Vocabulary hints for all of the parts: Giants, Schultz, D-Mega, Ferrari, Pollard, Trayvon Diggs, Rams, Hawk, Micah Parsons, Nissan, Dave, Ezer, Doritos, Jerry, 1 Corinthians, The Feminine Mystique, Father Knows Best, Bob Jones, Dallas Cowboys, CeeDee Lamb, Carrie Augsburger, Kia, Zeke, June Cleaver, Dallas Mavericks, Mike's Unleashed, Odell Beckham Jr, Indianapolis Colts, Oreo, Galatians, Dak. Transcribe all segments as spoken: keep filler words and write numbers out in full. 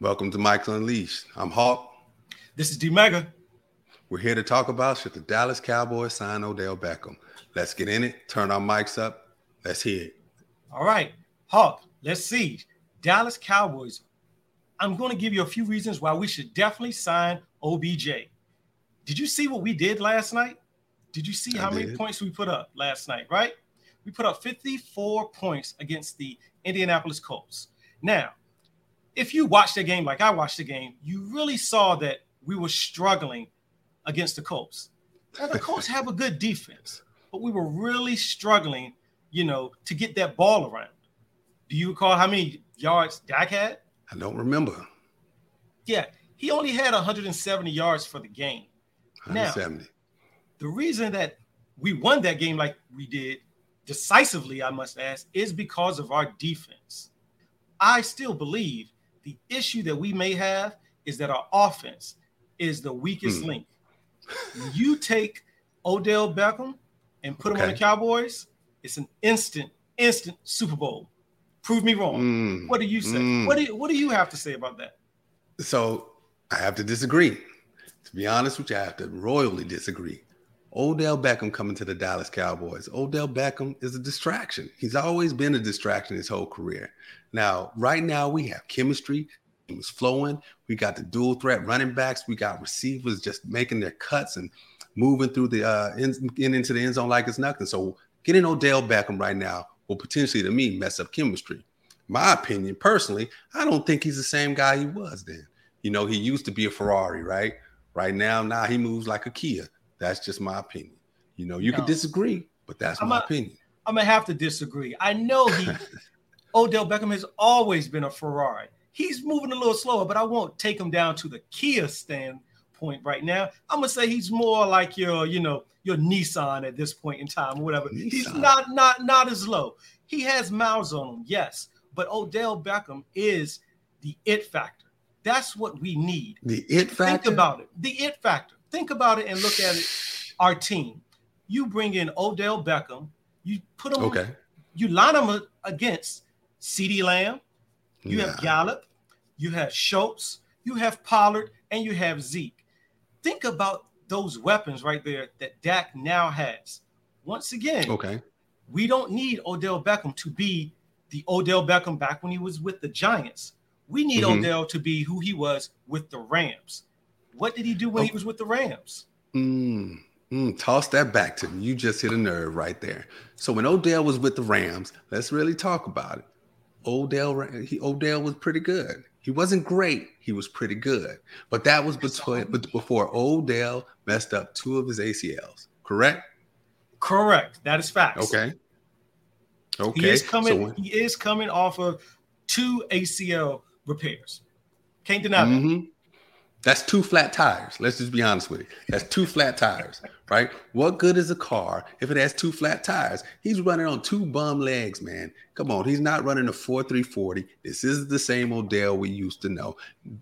Welcome to Mike's Unleashed. I'm Hawk. This is D-Mega. We're here to talk about should the Dallas Cowboys sign Odell Beckham. Let's get in it. Turn our mics up. Let's hear it. All right, Hawk, let's see. Dallas Cowboys. I'm going to give you a few reasons why we should definitely sign O B J. Did you see what we did last night? Did you see I how did. many points we put up last night, right? We put up fifty-four points against the Indianapolis Colts. Now, if you watched the game like I watched the game, you really saw that we were struggling against the Colts. Now, the Colts have a good defense, but we were really struggling, you know, to get that ball around. Do you recall how many yards Dak had? I don't remember. Yeah, he only had one hundred seventy yards for the game. one hundred seventy. Now, the reason that we won that game like we did decisively, I must ask, is because of our defense. I still believe the issue that we may have is that our offense is the weakest mm. link. You take Odell Beckham and put okay. him on the Cowboys, it's an instant, instant Super Bowl. Prove me wrong. Mm. What do you say? Mm. What do, what do you have to say about that? So I have to disagree. To be honest with you, I have to royally disagree. Odell Beckham coming to the Dallas Cowboys. Odell Beckham is a distraction. He's always been a distraction his whole career. Now, right now, we have chemistry. It was flowing. We got the dual threat running backs. We got receivers just making their cuts and moving through the uh, in, in into the end zone like it's nothing. So getting Odell Beckham right now will potentially, to me, mess up chemistry. My opinion, personally, I don't think he's the same guy he was then. You know, he used to be a Ferrari, right? Right now, now he moves like a Kia. That's just my opinion. You know, you no. can disagree, but that's I'm my a, opinion. I'm going to have to disagree. I know he, Odell Beckham has always been a Ferrari. He's moving a little slower, but I won't take him down to the Kia standpoint right now. I'm going to say he's more like your, you know, your Nissan at this point in time or whatever. Nissan. He's not, not, not as low. He has miles on him, yes, but Odell Beckham is the it factor. That's what we need. The it factor? Think about it. The it factor. Think about it and look at it. Our team. You bring in Odell Beckham. You put him. Okay. You line him against CeeDee Lamb. You yeah. have Gallup. You have Schultz. You have Pollard, and you have Zeke. Think about those weapons right there that Dak now has. Once again, okay. we don't need Odell Beckham to be the Odell Beckham back when he was with the Giants. We need mm-hmm. Odell to be who he was with the Rams. What did he do when oh. he was with the Rams? Mm, mm, toss that back to me. You just hit a nerve right there. So when Odell was with the Rams, let's really talk about it. Odell, he, Odell was pretty good. He wasn't great. He was pretty good. But that was between, before Odell messed up two of his A C Ls, correct? Correct. That is facts. Okay. Okay. He is coming, so when- he is coming off of two A C L repairs. Can't deny mm-hmm. that. That's two flat tires. Let's just be honest with you. That's two flat tires, right? What good is a car if it has two flat tires? He's running on two bum legs, man. Come on. He's not running a four three forty. This is the same Odell we used to know.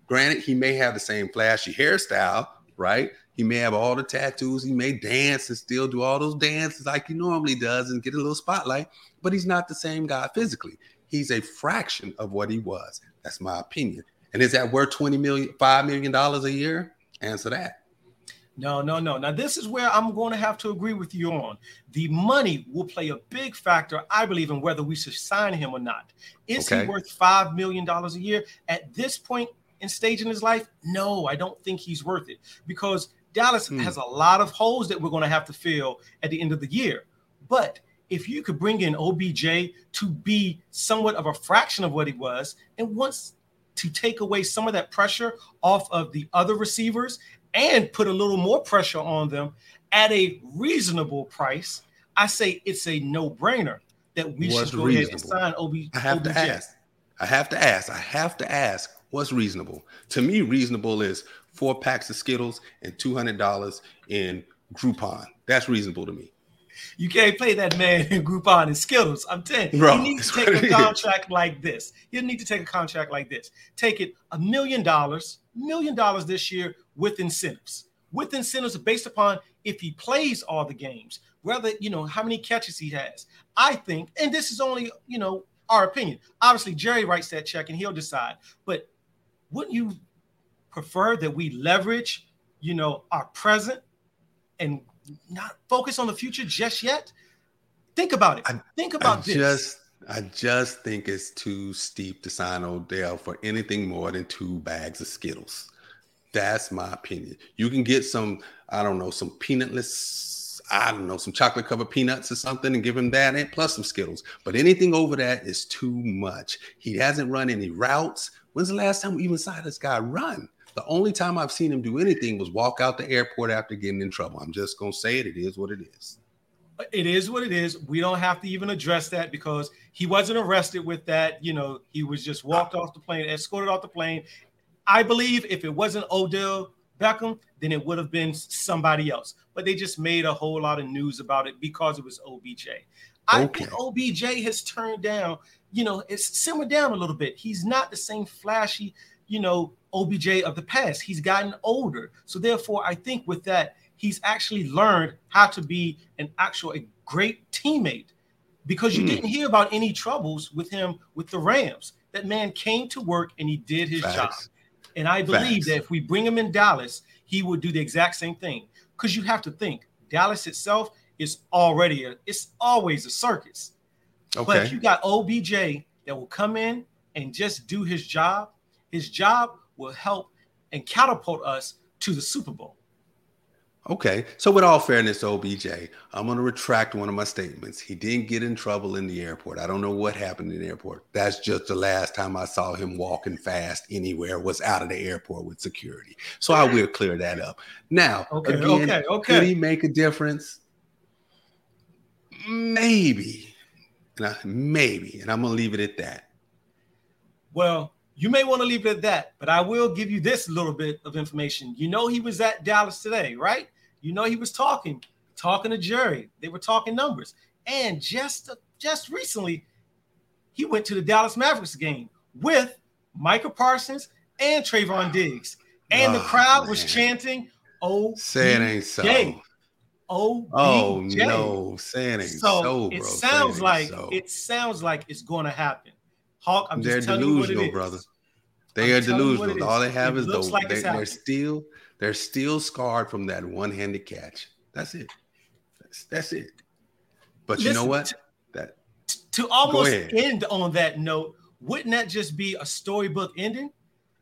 Granted, he may have the same flashy hairstyle, right? He may have all the tattoos. He may dance and still do all those dances like he normally does and get a little spotlight, but he's not the same guy physically. He's a fraction of what he was. That's my opinion. And is that worth twenty million dollars, five million dollars a year? Answer that. No, no, no. Now, this is where I'm going to have to agree with you on. The money will play a big factor, I believe, in whether we should sign him or not. Is okay. he worth five million dollars a year? At this point in stage in his life, no, I don't think he's worth it. Because Dallas hmm. has a lot of holes that we're going to have to fill at the end of the year. But if you could bring in O B J to be somewhat of a fraction of what he was, and once to take away some of that pressure off of the other receivers and put a little more pressure on them at a reasonable price, I say it's a no-brainer that we what's should go reasonable? ahead and sign O B J. I have O B J. to ask. I have to ask. I have to ask what's reasonable. To me, reasonable is four packs of Skittles and two hundred dollars in Groupon. That's reasonable to me. You can't play that man in Groupon and Skittles. I'm telling you, you need to take a contract like this. You need to take a contract like this. Take it a million dollars, million dollars this year with incentives. With incentives based upon if he plays all the games, whether, you know, how many catches he has. I think, and this is only, you know, our opinion. Obviously, Jerry writes that check and he'll decide. But wouldn't you prefer that we leverage, you know, our present and not focus on the future just yet? Think about it. I, think about I this. Just, I just think it's too steep to sign Odell for anything more than two bags of Skittles. That's my opinion. You can get some, I don't know, some peanutless, I don't know, some chocolate covered peanuts or something and give him that and plus some Skittles. But anything over that is too much. He hasn't run any routes. When's the last time we even saw this guy run? The only time I've seen him do anything was walk out the airport after getting in trouble. I'm just going to say it. It is what it is. It is what it is. We don't have to even address that because he wasn't arrested with that. You know, he was just walked off the plane, escorted off the plane. I believe if it wasn't Odell Beckham, then it would have been somebody else. But they just made a whole lot of news about it because it was O B J. Okay. I think O B J has turned down, you know, it's simmered down a little bit. He's not the same flashy, you know, O B J of the past. He's gotten older. So therefore, I think with that, he's actually learned how to be an actual a great teammate because you mm. didn't hear about any troubles with him with the Rams. That man came to work and he did his Facts. job. And I believe Facts. that if we bring him in Dallas, he will do the exact same thing. Because you have to think, Dallas itself is already a, it's always a circus. Okay. But if you got O B J that will come in and just do his job, his job will help and catapult us to the Super Bowl. Okay. So with all fairness to O B J, I'm going to retract one of my statements. He didn't get in trouble in the airport. I don't know what happened in the airport. That's just the last time I saw him walking fast anywhere was out of the airport with security. So I will clear that up. Now, okay, again, okay, okay. Could he make a difference? Maybe. Maybe. And I'm going to leave it at that. Well, you may want to leave it at that, but I will give you this little bit of information. You know he was at Dallas today, right? You know he was talking, talking to Jerry. They were talking numbers. And just, just recently, he went to the Dallas Mavericks game with Micah Parsons and Trayvon Diggs. And oh, the crowd man. was chanting, oh, say it ain't so. O B J. Oh, no, say it ain't so, so bro. It sounds, like, so. it sounds like it's going to happen. Hawk, I'm just they're delusional, you what it brother. Is. They I'm are delusional. All they have it is those. Like they, they're still, they're still scarred from that one-handed catch. That's it. That's, that's it. But Listen, you know what? That to, to almost end on that note, wouldn't that just be a storybook ending?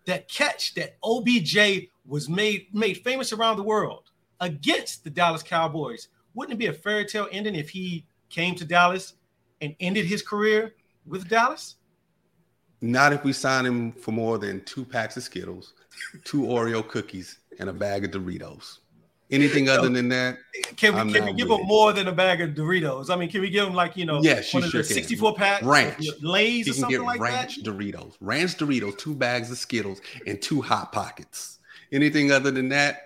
That catch that O B J was made made famous around the world against the Dallas Cowboys. Wouldn't it be a fairy tale ending if he came to Dallas and ended his career with Dallas? Not if we sign him for more than two packs of Skittles, two Oreo cookies, and a bag of Doritos. Anything no. other than that, can we I'm can we give him it. more than a bag of Doritos? I mean, can we give him like you know, yes, one you of sure the sixty-four packs, ranch Lay's he or something like ranch that? Ranch Doritos, ranch Doritos, two bags of Skittles, and two hot pockets. Anything other than that,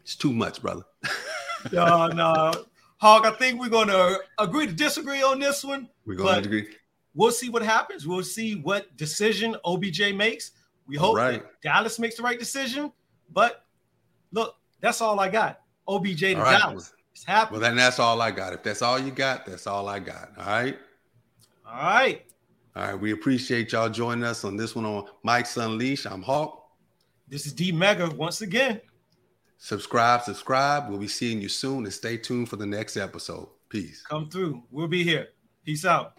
it's too much, brother. no, no, Hawk. I think we're going to agree to disagree on this one. We're going but- to agree. We'll see what happens. We'll see what decision O B J makes. We hope right. that Dallas makes the right decision. But, look, that's all I got. O B J to right. Dallas. It's happening. Well, then that's all I got. If that's all you got, that's all I got. All right? All right. All right. We appreciate y'all joining us on this one on Mike's Unleashed. I'm Hawk. This is D-Mega once again. Subscribe, subscribe. We'll be seeing you soon. And stay tuned for the next episode. Peace. Come through. We'll be here. Peace out.